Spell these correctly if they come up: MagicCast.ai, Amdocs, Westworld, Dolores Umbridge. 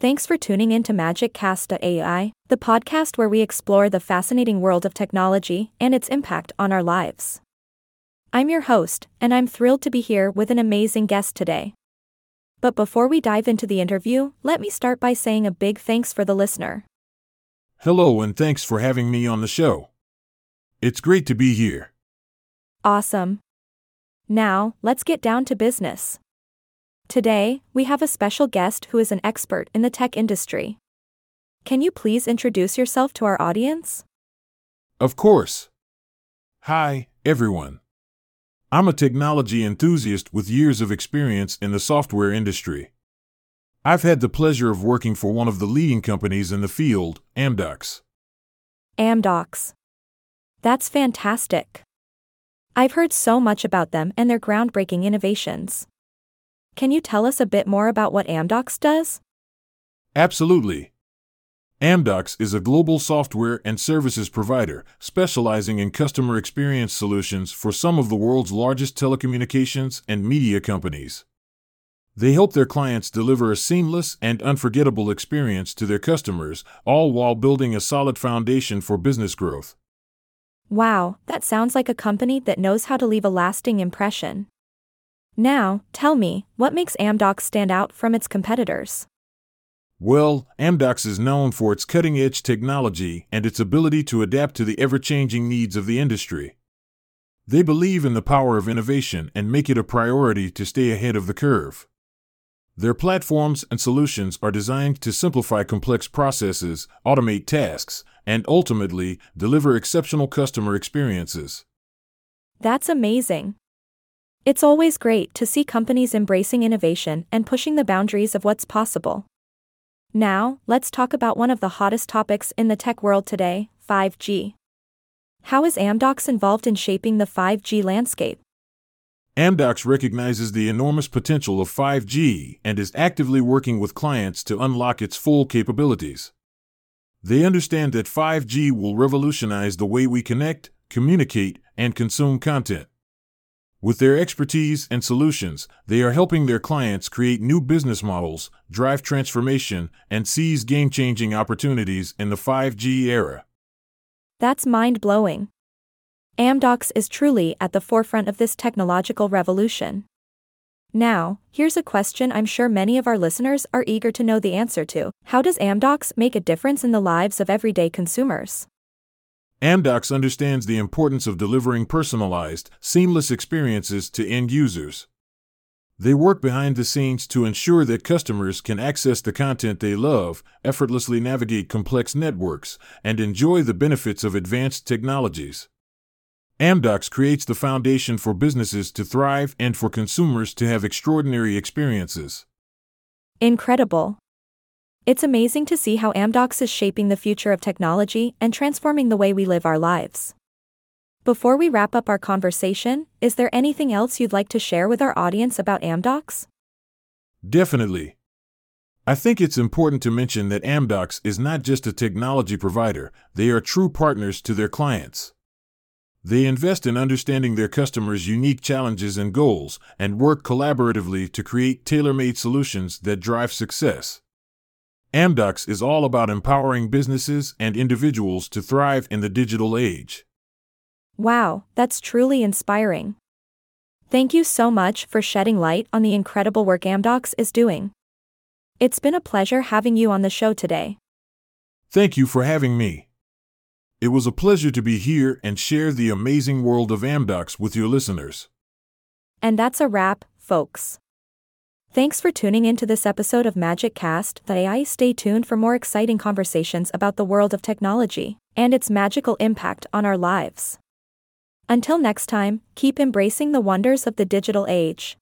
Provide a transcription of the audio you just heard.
Thanks for tuning in to MagicCast.ai, the podcast where we explore the fascinating world of technology and its impact on our lives. I'm your host, and I'm thrilled to be here with an amazing guest today. But before we dive into the interview, let me start by saying a big thanks for the listener. Hello, and thanks for having me on the show. It's great to be here. Awesome. Now, let's get down to business. Today, we have a special guest who is an expert in the tech industry. Can you please introduce yourself to our audience? Of course. Hi, everyone. I'm a technology enthusiast with years of experience in the software industry. I've had the pleasure of working for one of the leading companies in the field, Amdocs. Amdocs. That's fantastic. I've heard so much about them and their groundbreaking innovations. Can you tell us a bit more about what Amdocs does? Absolutely. Amdocs is a global software and services provider specializing in customer experience solutions for some of the world's largest telecommunications and media companies. They help their clients deliver a seamless and unforgettable experience to their customers, all while building a solid foundation for business growth. Wow, that sounds like a company that knows how to leave a lasting impression. Now, tell me, what makes Amdocs stand out from its competitors? Well, Amdocs is known for its cutting-edge technology and its ability to adapt to the ever-changing needs of the industry. They believe in the power of innovation and make it a priority to stay ahead of the curve. Their platforms and solutions are designed to simplify complex processes, automate tasks, and ultimately deliver exceptional customer experiences. That's amazing. It's always great to see companies embracing innovation and pushing the boundaries of what's possible. Now, let's talk about one of the hottest topics in the tech world today, 5G. How is Amdocs involved in shaping the 5G landscape? Amdocs recognizes the enormous potential of 5G and is actively working with clients to unlock its full capabilities. They understand that 5G will revolutionize the way we connect, communicate, and consume content. With their expertise and solutions, they are helping their clients create new business models, drive transformation, and seize game-changing opportunities in the 5G era. That's mind-blowing. Amdocs is truly at the forefront of this technological revolution. Now, here's a question I'm sure many of our listeners are eager to know the answer to. How does Amdocs make a difference in the lives of everyday consumers? Amdocs understands the importance of delivering personalized, seamless experiences to end users. They work behind the scenes to ensure that customers can access the content they love, effortlessly navigate complex networks, and enjoy the benefits of advanced technologies. Amdocs creates the foundation for businesses to thrive and for consumers to have extraordinary experiences. Incredible. It's amazing to see how Amdocs is shaping the future of technology and transforming the way we live our lives. Before we wrap up our conversation, is there anything else you'd like to share with our audience about Amdocs? Definitely. I think it's important to mention that Amdocs is not just a technology provider, they are true partners to their clients. They invest in understanding their customers' unique challenges and goals and work collaboratively to create tailor-made solutions that drive success. Amdocs is all about empowering businesses and individuals to thrive in the digital age. Wow, that's truly inspiring. Thank you so much for shedding light on the incredible work Amdocs is doing. It's been a pleasure having you on the show today. Thank you for having me. It was a pleasure to be here and share the amazing world of Amdocs with your listeners. And that's a wrap, folks. Thanks for tuning into this episode of MagicCast.ai. Stay tuned for more exciting conversations about the world of technology and its magical impact on our lives. Until next time, keep embracing the wonders of the digital age.